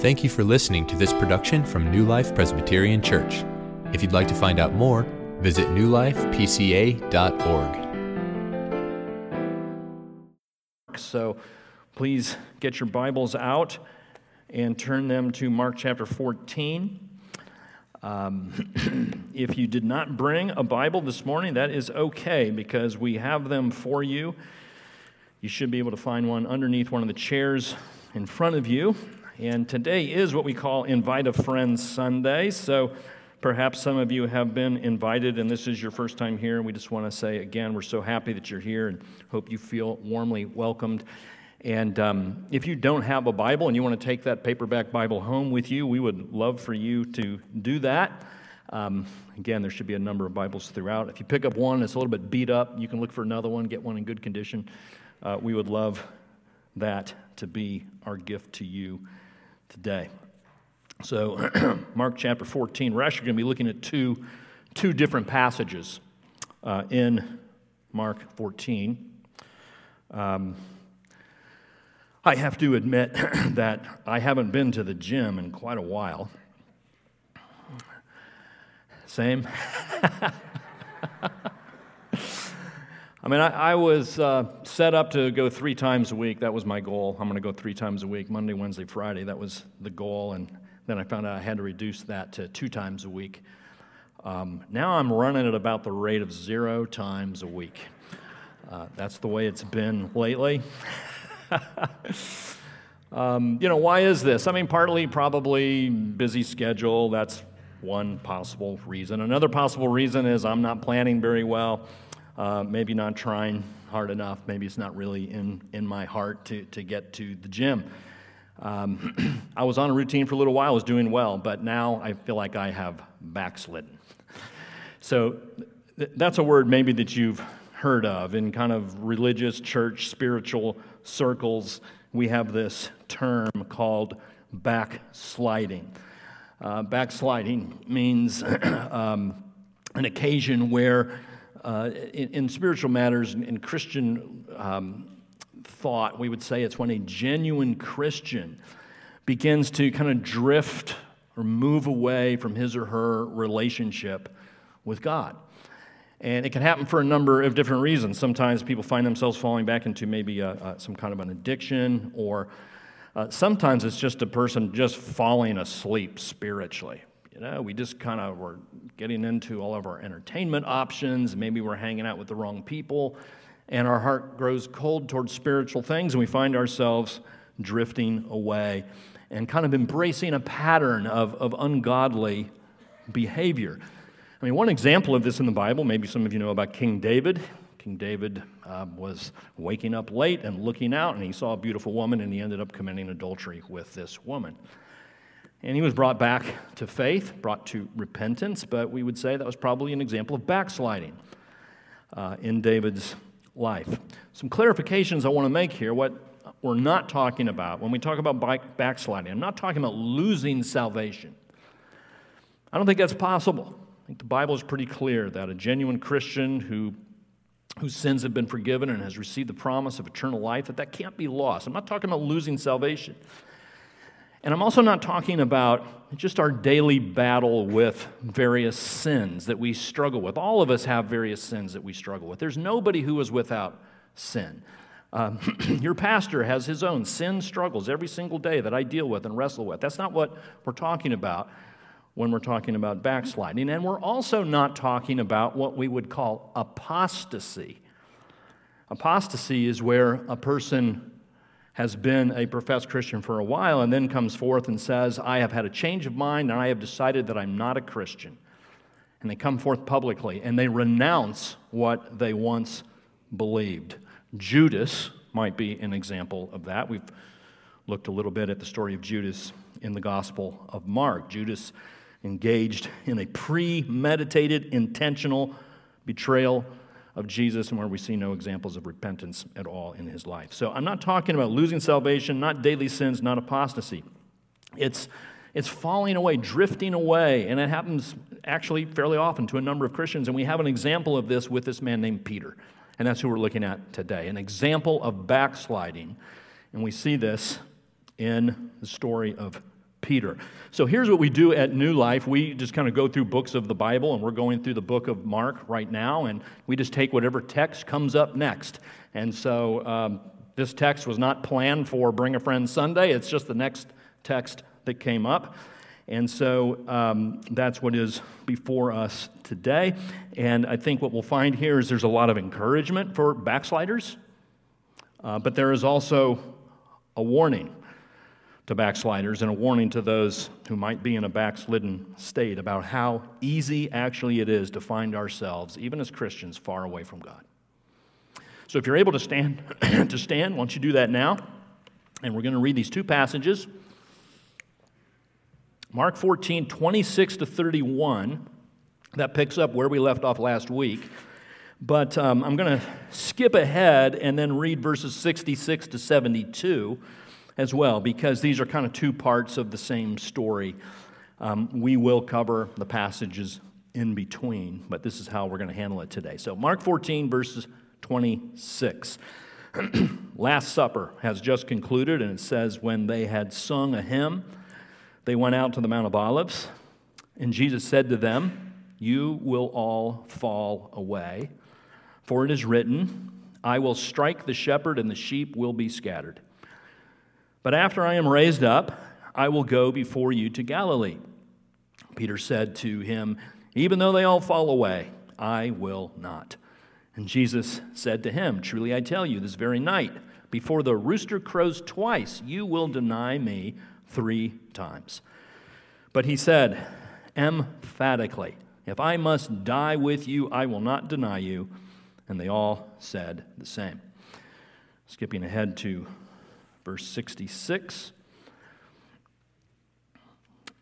Thank you for listening to this production from New Life Presbyterian Church. If you'd like to find out more, visit newlifepca.org. So please get your Bibles out and turn them to Mark chapter 14. If you did not bring a Bible this morning, that is okay because we have them for you. You should be able to find one underneath one of the chairs in front of you. And today is what we call Invite a Friend Sunday. So perhaps some of you have been invited and this is your first time here. We just want to say again, we're so happy that you're here and hope you feel warmly welcomed. And if you don't have a Bible and you want to take that paperback Bible home with you, we would love for you to do that. Again, there should be a number of Bibles throughout. If you pick up one that's a little bit beat up, you can look for another one, get one in good condition. We would love that to be our gift to you today. So Mark chapter 14, we're actually going to be looking at two different passages in Mark 14. I have to admit that I haven't been to the gym in quite a while. Same. I mean, I was set up to go 3 times a week. That was my goal. I'm going to go 3 times a week, Monday, Wednesday, Friday. That was the goal, and then I found out I had to reduce that to 2 times a week. Now I'm running at about the rate of 0 times a week. That's the way it's been lately. Why is this? I mean, partly probably busy schedule. That's one possible reason. Another possible reason is I'm not planning very well, maybe not trying hard enough. Maybe it's not really in my heart to get to the gym. I was on a routine for a little while. I was doing well, but now I feel like I have backslidden. So that's a word maybe that you've heard of in kind of religious, church, spiritual circles. We have this term called backsliding. Backsliding means an occasion where, in spiritual matters, in Christian thought, we would say it's when a genuine Christian begins to kind of drift or move away from his or her relationship with God. And it can happen for a number of different reasons. Sometimes people find themselves falling back into maybe some kind of an addiction, or sometimes it's just a person just falling asleep spiritually. You know, we just kind of were getting into all of our entertainment options. Maybe we're hanging out with the wrong people, and our heart grows cold towards spiritual things, and we find ourselves drifting away and kind of embracing a pattern of ungodly behavior. I mean, one example of this in the Bible, maybe some of you know about King David. King David was waking up late and looking out, and he saw a beautiful woman, and he ended up committing adultery with this woman. And he was brought back to faith, brought to repentance, but we would say that was probably an example of backsliding in David's life. Some clarifications I want to make here, what we're not talking about. When we talk about backsliding, I'm not talking about losing salvation. I don't think that's possible. I think the Bible is pretty clear that a genuine Christian whose sins have been forgiven and has received the promise of eternal life, that can't be lost. I'm not talking about losing salvation. And I'm also not talking about just our daily battle with various sins that we struggle with. All of us have various sins that we struggle with. There's nobody who is without sin. Your pastor has his own sin struggles every single day that I deal with and wrestle with. That's not what we're talking about when we're talking about backsliding. And we're also not talking about what we would call apostasy. Apostasy is where a person has been a professed Christian for a while and then comes forth and says, I have had a change of mind and I have decided that I'm not a Christian. And they come forth publicly and they renounce what they once believed. Judas might be an example of that. We've looked a little bit at the story of Judas in the Gospel of Mark. Judas engaged in a premeditated, intentional betrayal of Jesus, and where we see no examples of repentance at all in his life. So I'm not talking about losing salvation, not daily sins, not apostasy. It's falling away, drifting away, and it happens actually fairly often to a number of Christians, and we have an example of this with this man named Peter, and that's who we're looking at today, an example of backsliding, and we see this in the story of Peter. So here's what we do at New Life. We just kind of go through books of the Bible, and we're going through the book of Mark right now, and we just take whatever text comes up next. And so this text was not planned for Bring a Friend Sunday. It's just the next text that came up. And so that's what is before us today. And I think what we'll find here is there's a lot of encouragement for backsliders, but there is also a warning to backsliders and a warning to those who might be in a backslidden state about how easy actually it is to find ourselves, even as Christians, far away from God. So if you're able to stand, why don't you do that now? And we're going to read these two passages. Mark 14, 26 to 31, that picks up where we left off last week, but I'm going to skip ahead and then read verses 66 to 72 as well, because these are kind of two parts of the same story. We will cover the passages in between, but this is how we're going to handle it today. So Mark 14, verses 26. Last Supper has just concluded, and it says, when they had sung a hymn, they went out to the Mount of Olives, and Jesus said to them, you will all fall away, for it is written, I will strike the shepherd, and the sheep will be scattered. But after I am raised up, I will go before you to Galilee. Peter said to him, even though they all fall away, I will not. And Jesus said to him, truly I tell you, this very night, before the rooster crows twice, you will deny me 3 times. But he said emphatically, if I must die with you, I will not deny you. And they all said the same. Skipping ahead to verse 66.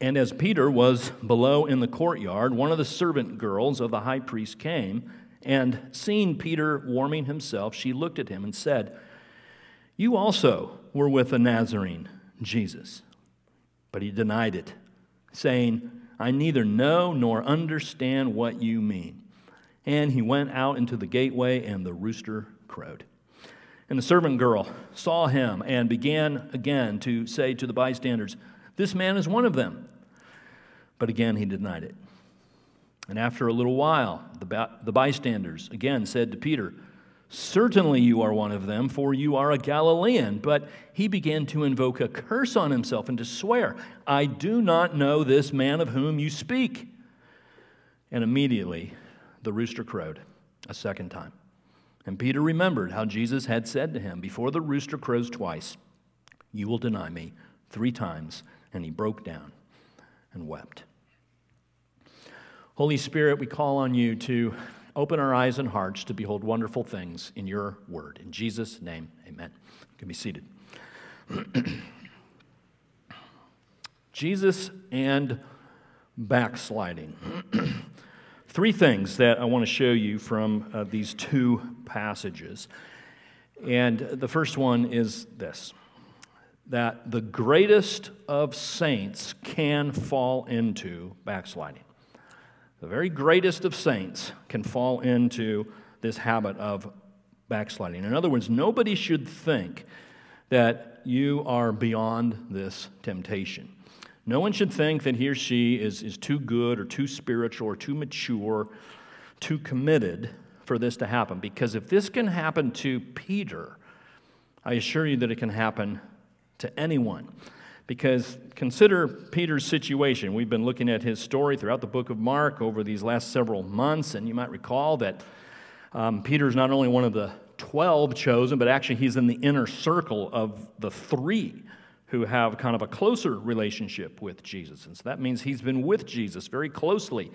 And as Peter was below in the courtyard, one of the servant girls of the high priest came, and seeing Peter warming himself, she looked at him and said, you also were with a Nazarene, Jesus. But he denied it, saying, I neither know nor understand what you mean. And he went out into the gateway, and the rooster crowed. And the servant girl saw him and began again to say to the bystanders, this man is one of them. But again he denied it. And after a little while, the bystanders again said to Peter, certainly you are one of them, for you are a Galilean. But he began to invoke a curse on himself and to swear, I do not know this man of whom you speak. And immediately the rooster crowed a second time. And Peter remembered how Jesus had said to him, before the rooster crows twice, you will deny me 3 times. And he broke down and wept. Holy Spirit, we call on you to open our eyes and hearts to behold wonderful things in your word. In Jesus' name, amen. You can be seated. Jesus and backsliding. 3 things that I want to show you from these 2 passages. And the first one is this, that the greatest of saints can fall into backsliding. The very greatest of saints can fall into this habit of backsliding. In other words, nobody should think that you are beyond this temptation. No one should think that he or she is too good or too spiritual or too mature, too committed for this to happen. Because if this can happen to Peter, I assure you that it can happen to anyone. Because consider Peter's situation. We've been looking at his story throughout the book of Mark over these last several months, and you might recall that Peter's not only one of the 12 chosen, but actually he's in the inner circle of the 3 who have kind of a closer relationship with Jesus. And so that means he's been with Jesus very closely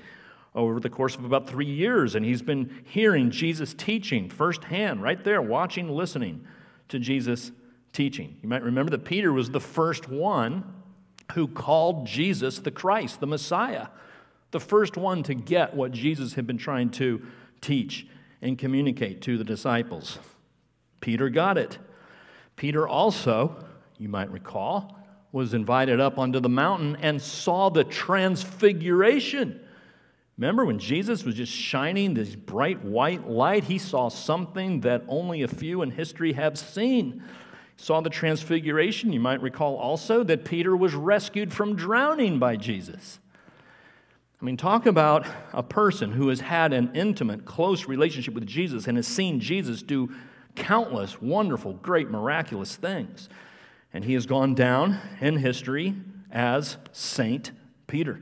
over the course of about 3 years, and he's been hearing Jesus teaching firsthand, right there, watching, listening to Jesus teaching. You might remember that Peter was the first one who called Jesus the Christ, the Messiah, the first one to get what Jesus had been trying to teach and communicate to the disciples. Peter got it. Peter also, you might recall, was invited up onto the mountain and saw the transfiguration. Remember when Jesus was just shining this bright white light, he saw something that only a few in history have seen. Saw the transfiguration. You might recall also that Peter was rescued from drowning by Jesus. I mean, talk about a person who has had an intimate, close relationship with Jesus and has seen Jesus do countless wonderful, great, miraculous things. And he has gone down in history as Saint Peter.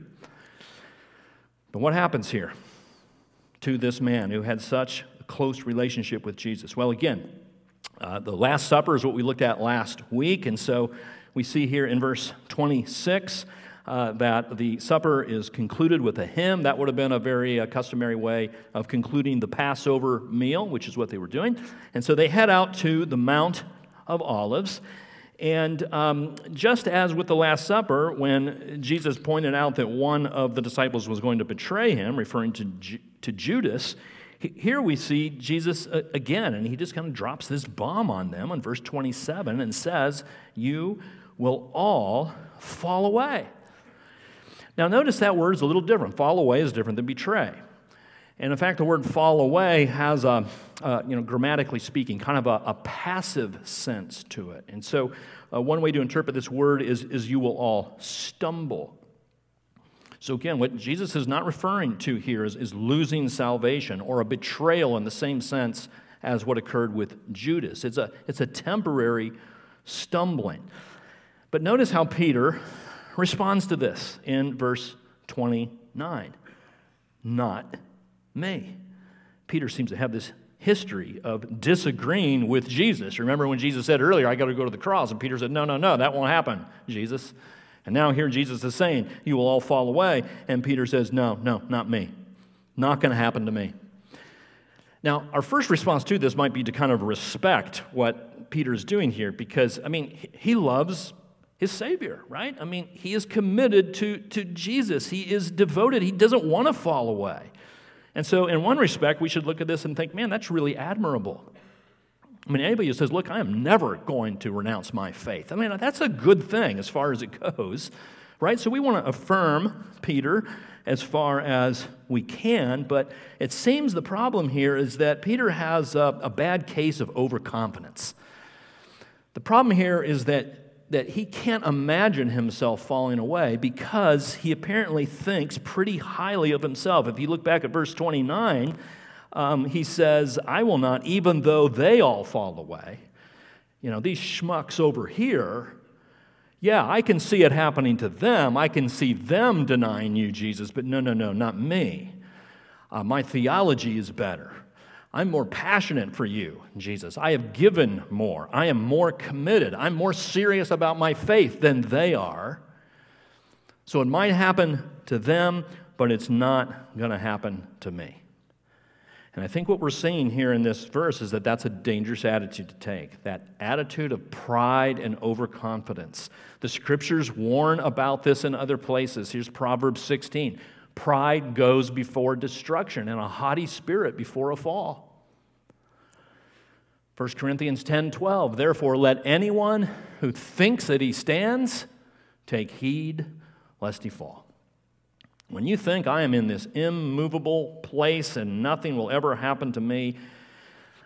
But what happens here to this man who had such a close relationship with Jesus? Well, again, the Last Supper is what we looked at last week, and so we see here in verse 26 that the supper is concluded with a hymn. That would have been a very customary way of concluding the Passover meal, which is what they were doing. And so they head out to the Mount of Olives, and just as with the Last Supper, when Jesus pointed out that one of the disciples was going to betray him, referring to Judas, here we see Jesus again, and he just kind of drops this bomb on them in verse 27 and says, "You will all fall away." Now notice that word is a little different. Fall away is different than betray. And in fact, the word fall away has a, grammatically speaking, kind of a passive sense to it. And so one way to interpret this word is you will all stumble. So again, what Jesus is not referring to here is losing salvation or a betrayal in the same sense as what occurred with Judas. It's a temporary stumbling. But notice how Peter responds to this in verse 29. Not me. Peter seems to have this history of disagreeing with Jesus. Remember when Jesus said earlier, I got to go to the cross, and Peter said, no, that won't happen, Jesus. And now here Jesus is saying, you will all fall away. And Peter says, no, not me. Not going to happen to me. Now, our first response to this might be to kind of respect what Peter's doing here because, I mean, he loves his Savior, right? I mean, he is committed to Jesus. He is devoted. He doesn't want to fall away. And so in one respect, we should look at this and think, man, that's really admirable. I mean, anybody who says, look, I am never going to renounce my faith. I mean, that's a good thing as far as it goes, right? So we want to affirm Peter as far as we can, but it seems the problem here is that Peter has a bad case of overconfidence. The problem here is that he can't imagine himself falling away because he apparently thinks pretty highly of himself. If you look back at verse 29, he says, I will not, even though they all fall away. You know, these schmucks over here, yeah, I can see it happening to them. I can see them denying you, Jesus, but no, not me. My theology is better. I'm more passionate for you, Jesus. I have given more. I am more committed. I'm more serious about my faith than they are. So it might happen to them, but it's not going to happen to me. And I think what we're seeing here in this verse is that that's a dangerous attitude to take, that attitude of pride and overconfidence. The Scriptures warn about this in other places. Here's Proverbs 16. Pride goes before destruction and a haughty spirit before a fall. 1 Corinthians 10, 12. Therefore, let anyone who thinks that he stands take heed lest he fall. When you think I am in this immovable place and nothing will ever happen to me,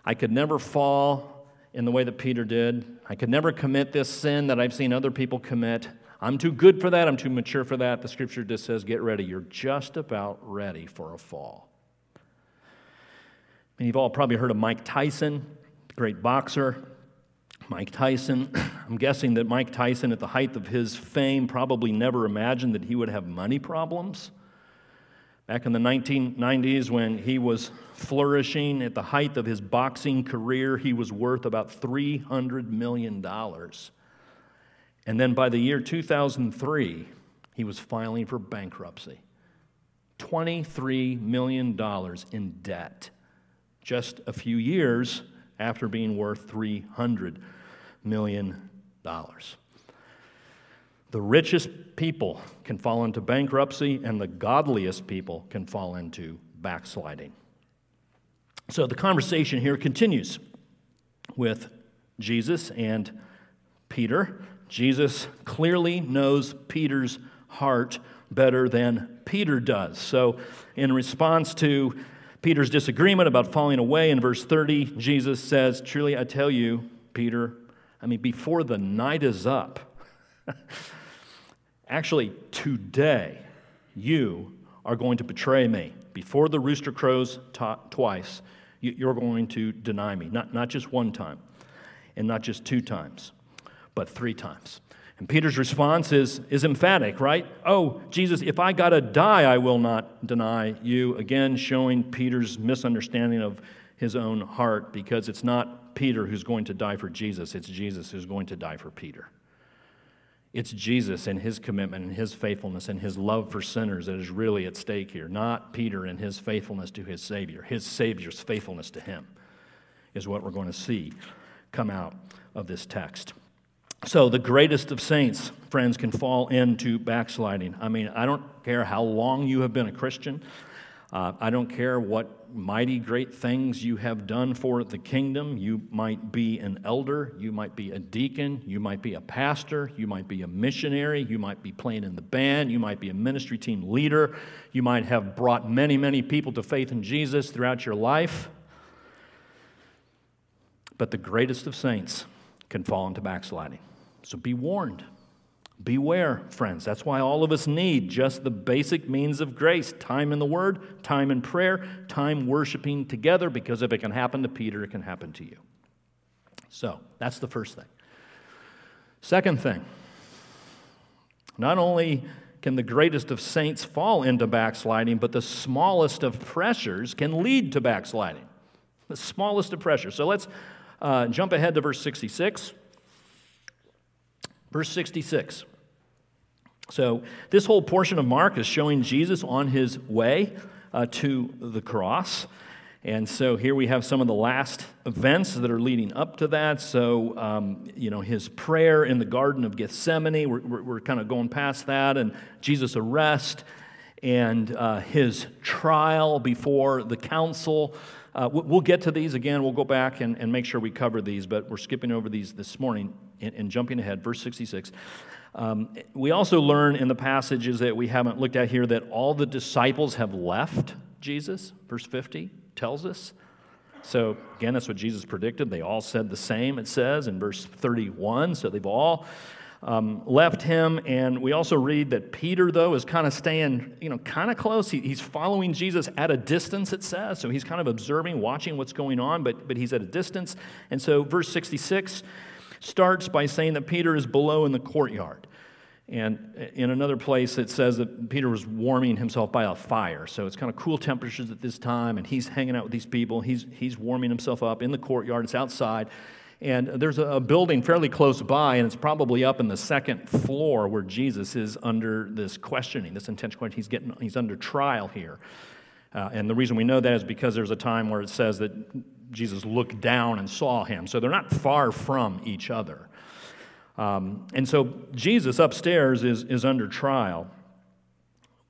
I could never fall in the way that Peter did. I could never commit this sin that I've seen other people commit. I'm too good for that. I'm too mature for that. The Scripture just says, get ready. You're just about ready for a fall. And you've all probably heard of Mike Tyson, the great boxer. Mike Tyson, I'm guessing that Mike Tyson at the height of his fame probably never imagined that he would have money problems. Back in the 1990s when he was flourishing at the height of his boxing career, he was worth about $300 million. And then by the year 2003, he was filing for bankruptcy. $23 million in debt. Just a few years after being worth $300 million. The richest people can fall into bankruptcy, and the godliest people can fall into backsliding. So the conversation here continues with Jesus and Peter. Jesus clearly knows Peter's heart better than Peter does. So in response to Peter's disagreement about falling away in verse 30, Jesus says, truly I tell you, Peter, I mean, before the night is up. Actually, today, you are going to betray me. Before the rooster crows twice, you're going to deny me. Not just one time, and not just two times, but three times. And Peter's response is emphatic, right? Oh, Jesus, if I gotta die, I will not deny you. Again, showing Peter's misunderstanding of his own heart, because it's not Peter who's going to die for Jesus, it's Jesus who's going to die for Peter. It's Jesus and his commitment and his faithfulness and his love for sinners that is really at stake here, not Peter and his faithfulness to his Savior. His Savior's faithfulness to him is what we're going to see come out of this text. So the greatest of saints, friends, can fall into backsliding. I mean, I don't care how long you have been a Christian. I don't care what mighty great things you have done for the kingdom. You might be an elder, you might be a deacon, you might be a pastor, you might be a missionary, you might be playing in the band, you might be a ministry team leader, you might have brought many, many people to faith in Jesus throughout your life. But the greatest of saints can fall into backsliding. So be warned. Beware, friends. That's why all of us need just the basic means of grace: time in the Word, time in prayer, time worshiping together, because if it can happen to Peter, it can happen to you. So that's the first thing. Second thing, not only can the greatest of saints fall into backsliding, but the smallest of pressures can lead to backsliding. The smallest of pressures. So let's jump ahead to verse 66. Verse 66. So this whole portion of Mark is showing Jesus on his way to the cross. And so here we have some of the last events that are leading up to that. So, you know, his prayer in the Garden of Gethsemane, we're kind of going past that, and Jesus' arrest, and his trial before the council. We'll get to these again. We'll go back and make sure we cover these, but we're skipping over these this morning. And jumping ahead, verse 66, we also learn in the passages that we haven't looked at here that all the disciples have left Jesus. Verse 50 tells us. So again, that's what Jesus predicted. They all said the same, it says in verse 31. So they've all left him. And we also read that Peter, though, is kind of staying, you know, kind of close. He's following Jesus at a distance, it says. So he's kind of observing, watching what's going on, but he's at a distance. And so verse 66 starts by saying that Peter is below in the courtyard. And in another place, it says that Peter was warming himself by a fire. So it's kind of cool temperatures at this time, and he's hanging out with these people. He's warming himself up in the courtyard. It's outside. And there's a building fairly close by, and it's probably up in the second floor where Jesus is under this questioning, this intense questioning. He's under trial here. And the reason we know that is because there's a time where it says that Jesus looked down and saw him. So they're not far from each other. And so Jesus upstairs is under trial,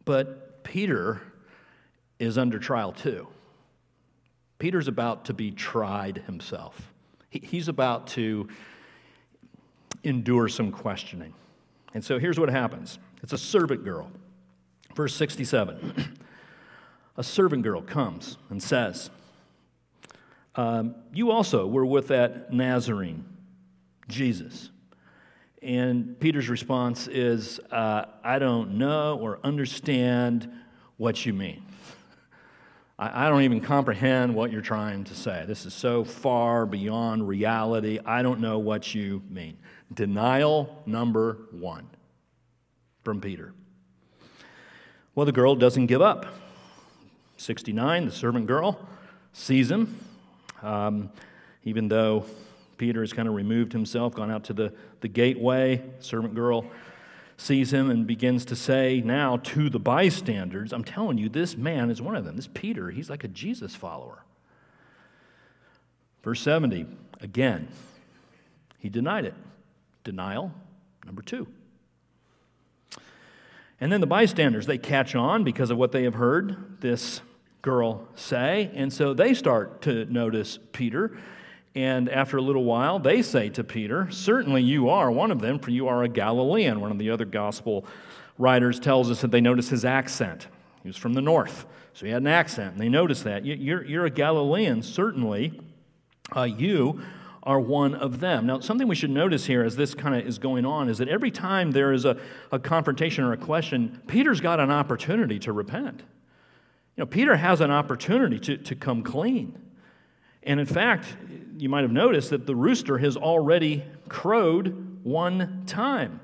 but Peter is under trial too. Peter's about to be tried himself. He's about to endure some questioning. And so here's what happens. It's a servant girl. Verse 67. A servant girl comes and says, you also were with that Nazarene, Jesus. And Peter's response is, I don't know or understand what you mean. I don't even comprehend what you're trying to say. This is so far beyond reality. I don't know what you mean. Denial number one from Peter. Well, the girl doesn't give up. 69, the servant girl sees him. Even though Peter has kind of removed himself, gone out to the gateway, servant girl sees him and begins to say now to the bystanders, I'm telling you, this man is one of them. This Peter, he's like a Jesus follower. Verse 70, again, he denied it. Denial number two. And then the bystanders, they catch on because of what they have heard this girl say, and so they start to notice Peter, and after a little while, they say to Peter, certainly you are one of them, for you are a Galilean. One of the other gospel writers tells us that they noticed his accent. He was from the north, so he had an accent, and they noticed that. You're a Galilean, certainly you are one of them. Now, something we should notice here as this kind of is going on is that every time there is a confrontation or a question, Peter's got an opportunity to repent. You know, Peter has an opportunity to come clean. And in fact, you might have noticed that the rooster has already crowed one time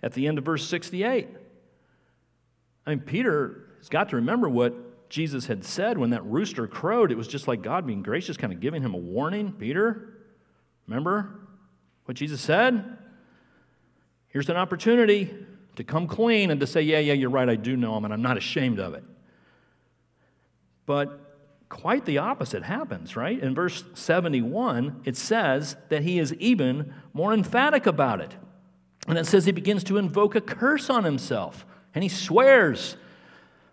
at the end of verse 68. I mean, Peter has got to remember what Jesus had said when that rooster crowed. It was just like God being gracious, kind of giving him a warning. Peter, remember what Jesus said? Here's an opportunity to come clean and to say, yeah, you're right, I do know him, and I'm not ashamed of it. But quite the opposite happens, right? In verse 71, it says that he is even more emphatic about it. And it says he begins to invoke a curse on himself. And he swears,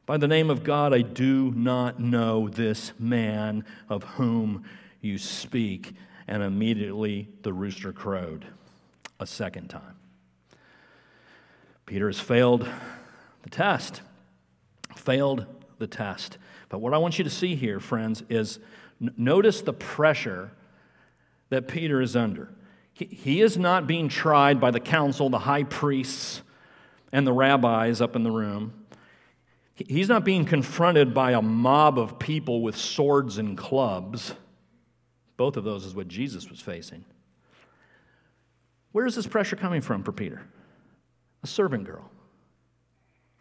by the name of God, I do not know this man of whom you speak. And immediately the rooster crowed a second time. Peter has failed the test. Failed the test. But what I want you to see here, friends, is notice the pressure that Peter is under. He is not being tried by the council, the high priests, and the rabbis up in the room. He's not being confronted by a mob of people with swords and clubs. Both of those is what Jesus was facing. Where is this pressure coming from for Peter? A servant girl.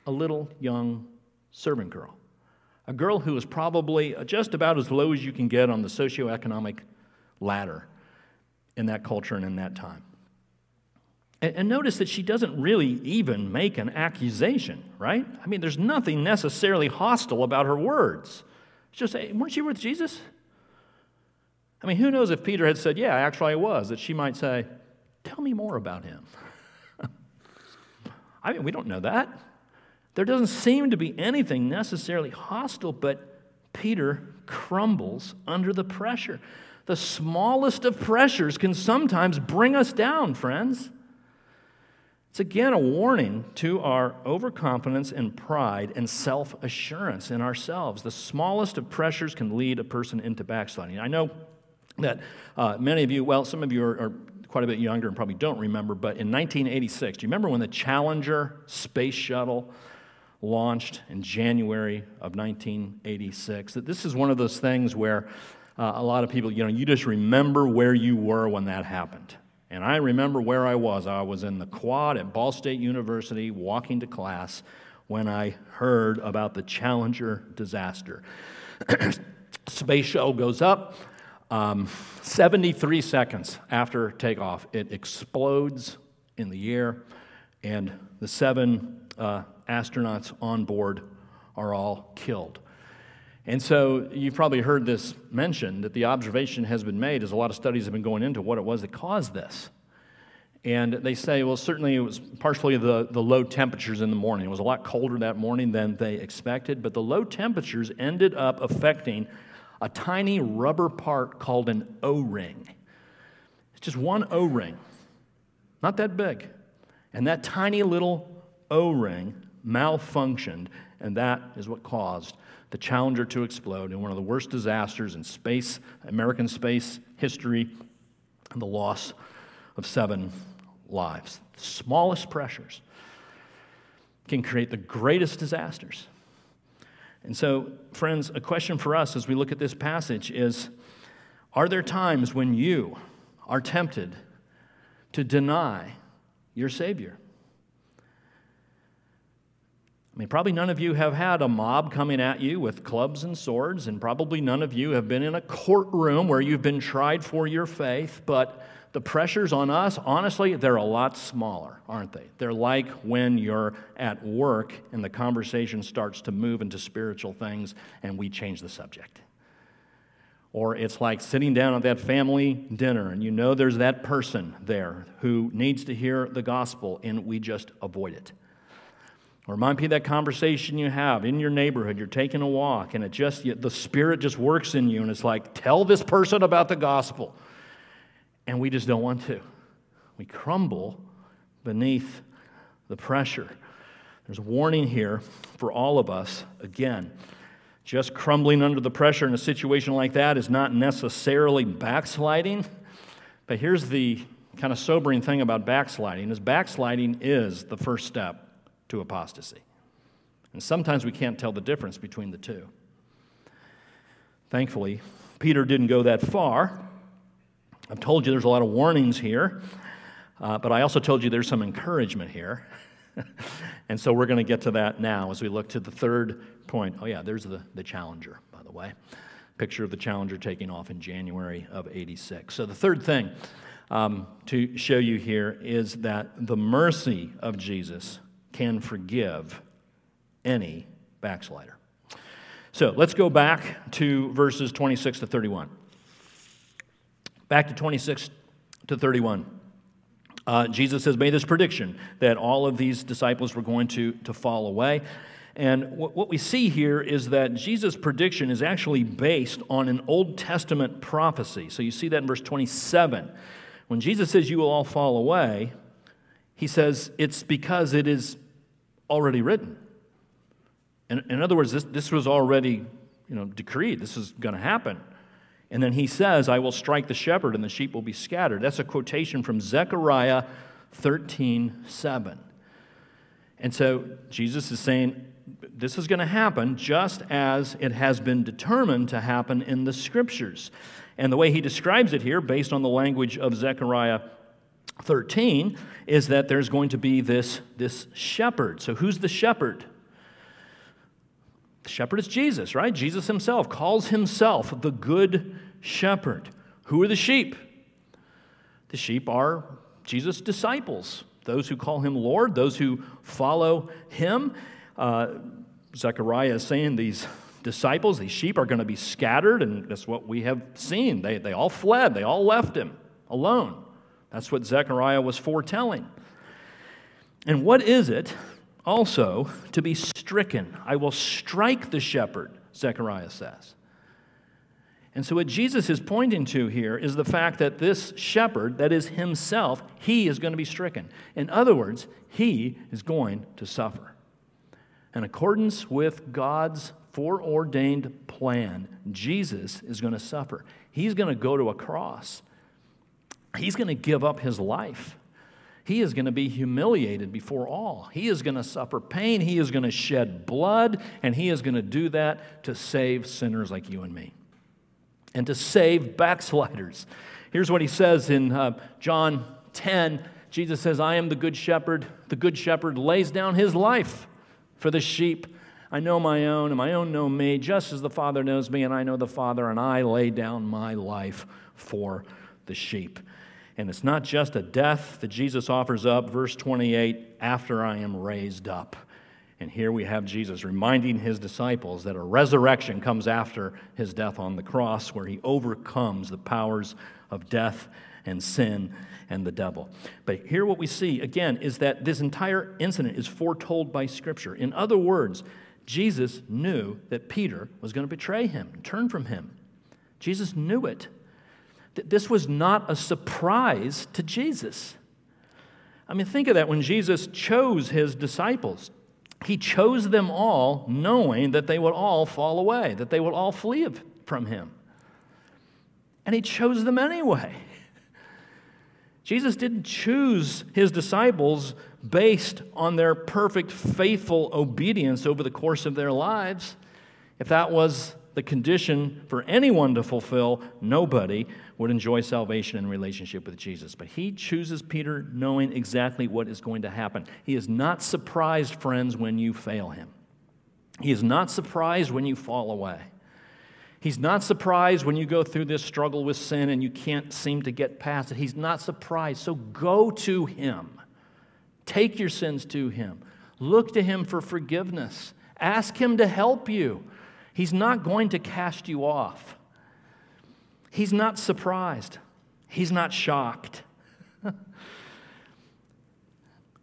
A little young servant girl. A girl who is probably just about as low as you can get on the socioeconomic ladder in that culture and in that time. And notice that she doesn't really even make an accusation, right? I mean, there's nothing necessarily hostile about her words. It's just, hey, weren't you with Jesus? I mean, who knows if Peter had said, yeah, actually I was, that she might say, tell me more about him. I mean, we don't know that. There doesn't seem to be anything necessarily hostile, but Peter crumbles under the pressure. The smallest of pressures can sometimes bring us down, friends. It's again a warning to our overconfidence and pride and self-assurance in ourselves. The smallest of pressures can lead a person into backsliding. I know that many of you, well, some of you are quite a bit younger and probably don't remember, but in 1986, do you remember when the Challenger space shuttle launched in January of 1986? That this is one of those things where a lot of people, you know, you just remember where you were when that happened. And I remember where I was. I was in the quad at Ball State University walking to class when I heard about the Challenger disaster. Space shuttle goes up. 73 seconds after takeoff, it explodes in the air, and the 7 astronauts on board are all killed. And so you've probably heard this mentioned, that the observation has been made, as a lot of studies have been going into what it was that caused this. And they say, well, certainly it was partially the low temperatures in the morning. It was a lot colder that morning than they expected, but the low temperatures ended up affecting a tiny rubber part called an O-ring. It's just one O-ring, not that big. And that tiny little O-ring malfunctioned, and that is what caused the Challenger to explode in one of the worst disasters in space, American space history, and the loss of 7 lives. The smallest pressures can create the greatest disasters. And so, friends, a question for us as we look at this passage is, are there times when you are tempted to deny your Savior? I mean, probably none of you have had a mob coming at you with clubs and swords, and probably none of you have been in a courtroom where you've been tried for your faith, but the pressures on us, honestly, they're a lot smaller, aren't they? They're like when you're at work and the conversation starts to move into spiritual things and we change the subject. Or it's like sitting down at that family dinner and you know there's that person there who needs to hear the gospel and we just avoid it. Or it might be that conversation you have in your neighborhood, you're taking a walk, and it just, the Spirit just works in you, and it's like, tell this person about the gospel. And we just don't want to. We crumble beneath the pressure. There's a warning here for all of us. Again, just crumbling under the pressure in a situation like that is not necessarily backsliding. But here's the kind of sobering thing about backsliding, is backsliding is the first step to apostasy. And sometimes we can't tell the difference between the two. Thankfully, Peter didn't go that far. I've told you there's a lot of warnings here, but I also told you there's some encouragement here. And so we're going to get to that now as we look to the third point. Oh yeah, there's the Challenger, by the way. Picture of the Challenger taking off in January of 86. So the third thing to show you here is that the mercy of Jesus can forgive any backslider. So let's go back to verses 26 to 31. Back to 26 to 31. Jesus has made this prediction that all of these disciples were going to fall away. And what we see here is that Jesus' prediction is actually based on an Old Testament prophecy. So you see that in verse 27. When Jesus says, "You will all fall away," he says, it's because it is already written. In other words, this was already, decreed. This is going to happen. And then he says, "I will strike the shepherd, and the sheep will be scattered." That's a quotation from Zechariah 13, 7. And so Jesus is saying, this is going to happen just as it has been determined to happen in the Scriptures. And the way he describes it here, based on the language of Zechariah 13, is that there's going to be this shepherd. So who's the shepherd? The shepherd is Jesus, right? Jesus himself calls himself the good shepherd. Who are the sheep? The sheep are Jesus' disciples, those who call him Lord, those who follow him. Zechariah is saying these disciples, these sheep, are going to be scattered, and that's what we have seen. They all fled. They all left him alone. That's what Zechariah was foretelling. And what is it also to be stricken? "I will strike the shepherd," Zechariah says. And so what Jesus is pointing to here is the fact that this shepherd, that is himself, he is going to be stricken. In other words, he is going to suffer. In accordance with God's foreordained plan, Jesus is going to suffer. He's going to go to a cross. He's going to give up his life. He is going to be humiliated before all. He is going to suffer pain. He is going to shed blood, and he is going to do that to save sinners like you and me, and to save backsliders. Here's what he says in John 10. Jesus says, "I am the good shepherd. The good shepherd lays down his life for the sheep. I know my own, and my own know me, just as the Father knows me, and I know the Father, and I lay down my life for the sheep." And it's not just a death that Jesus offers up. Verse 28, "After I am raised up." And here we have Jesus reminding his disciples that a resurrection comes after his death on the cross, where he overcomes the powers of death and sin and the devil. But here what we see, again, is that this entire incident is foretold by Scripture. In other words, Jesus knew that Peter was going to betray him and turn from him. Jesus knew it. This was not a surprise to Jesus. I mean, think of that when Jesus chose his disciples. He chose them all knowing that they would all fall away, that they would all flee from him. And he chose them anyway. Jesus didn't choose his disciples based on their perfect, faithful obedience over the course of their lives. If that was the condition for anyone to fulfill, nobody would enjoy salvation in relationship with Jesus. But he chooses Peter knowing exactly what is going to happen. He is not surprised, friends, when you fail him. He is not surprised when you fall away. He's not surprised when you go through this struggle with sin and you can't seem to get past it. He's not surprised. So go to him. Take your sins to him. Look to him for forgiveness. Ask him to help you. He's not going to cast you off. He's not surprised. He's not shocked.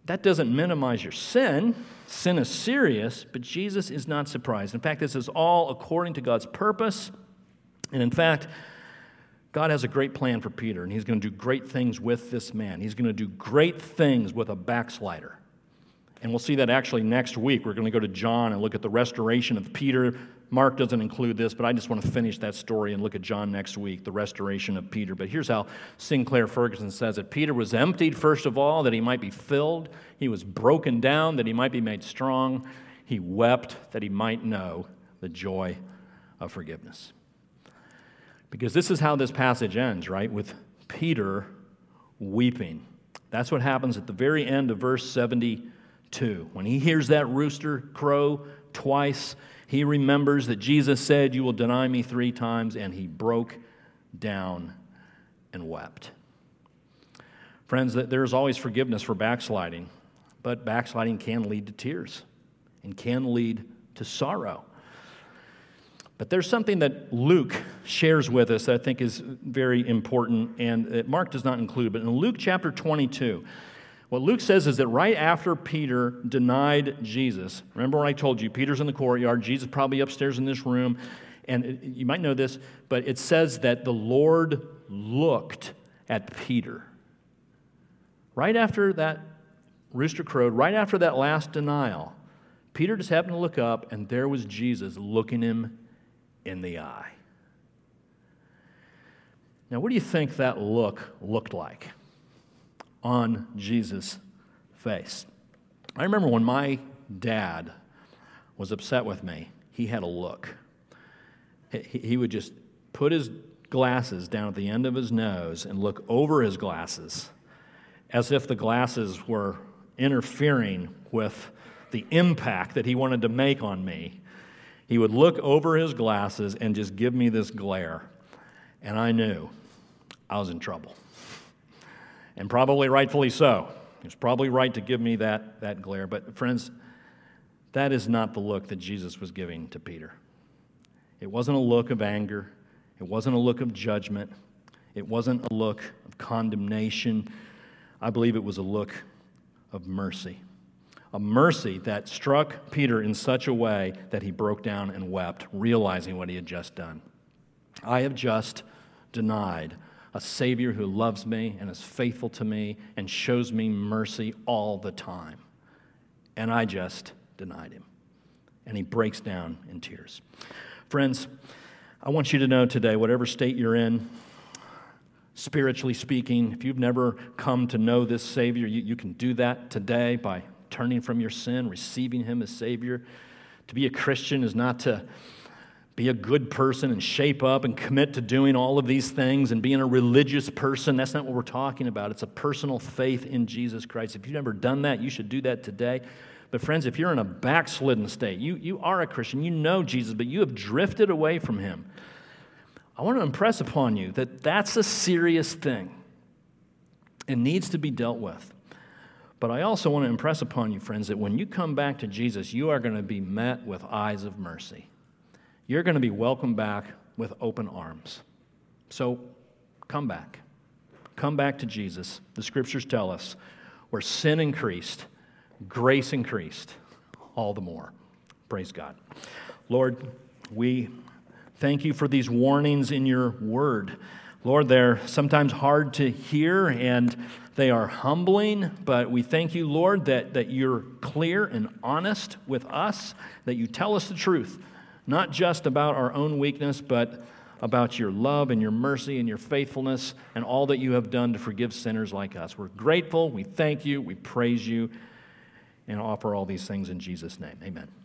That doesn't minimize your sin. Sin is serious, but Jesus is not surprised. In fact, this is all according to God's purpose. And in fact, God has a great plan for Peter, and he's going to do great things with this man. He's going to do great things with a backslider. And we'll see that actually next week. We're going to go to John and look at the restoration of Peter Mark doesn't include this, but I just want to finish that story and look at John next week, the restoration of Peter. But here's how Sinclair Ferguson says it. Peter was emptied, first of all, that he might be filled. He was broken down, that he might be made strong. He wept, that he might know the joy of forgiveness. Because this is how this passage ends, right? With Peter weeping. That's what happens at the very end of verse 72. When he hears that rooster crow twice, he remembers that Jesus said, "You will deny me three times," and he broke down and wept. Friends, there's always forgiveness for backsliding, but backsliding can lead to tears and can lead to sorrow. But there's something that Luke shares with us that I think is very important and that Mark does not include. But in Luke chapter 22, what Luke says is that right after Peter denied Jesus, remember when I told you, Peter's in the courtyard, Jesus probably upstairs in this room, and you might know this, but it says that the Lord looked at Peter. Right after that rooster crowed, right after that last denial, Peter just happened to look up, and there was Jesus looking him in the eye. Now, what do you think that look looked like on Jesus' face? I remember when my dad was upset with me, he had a look. He would just put his glasses down at the end of his nose and look over his glasses as if the glasses were interfering with the impact that he wanted to make on me. He would look over his glasses and just give me this glare. And I knew I was in trouble. And probably rightfully so. He was probably right to give me that glare. But friends, that is not the look that Jesus was giving to Peter. It wasn't a look of anger. It wasn't a look of judgment. It wasn't a look of condemnation. I believe it was a look of mercy. A mercy that struck Peter in such a way that he broke down and wept, realizing what he had just done. I have just denied a Savior who loves me and is faithful to me and shows me mercy all the time. And I just denied him. And he breaks down in tears. Friends, I want you to know today, whatever state you're in, spiritually speaking, if you've never come to know this Savior, you can do that today by turning from your sin, receiving him as Savior. To be a Christian is not to be a good person and shape up and commit to doing all of these things and being a religious person. That's not what we're talking about. It's a personal faith in Jesus Christ. If you've never done that, you should do that today. But friends, if you're in a backslidden state, you are a Christian, you know Jesus, but you have drifted away from him, I want to impress upon you that that's a serious thing. It needs to be dealt with. But I also want to impress upon you, friends, that when you come back to Jesus, you are going to be met with eyes of mercy. You're going to be welcomed back with open arms. So come back. Come back to Jesus. The Scriptures tell us where sin increased, grace increased all the more. Praise God. Lord, we thank you for these warnings in your word. Lord, they're sometimes hard to hear, and they are humbling, but we thank you, Lord, that you're clear and honest with us, that you tell us the truth, not just about our own weakness, but about your love and your mercy and your faithfulness and all that you have done to forgive sinners like us. We're grateful, we thank you, we praise you, and offer all these things in Jesus' name. Amen.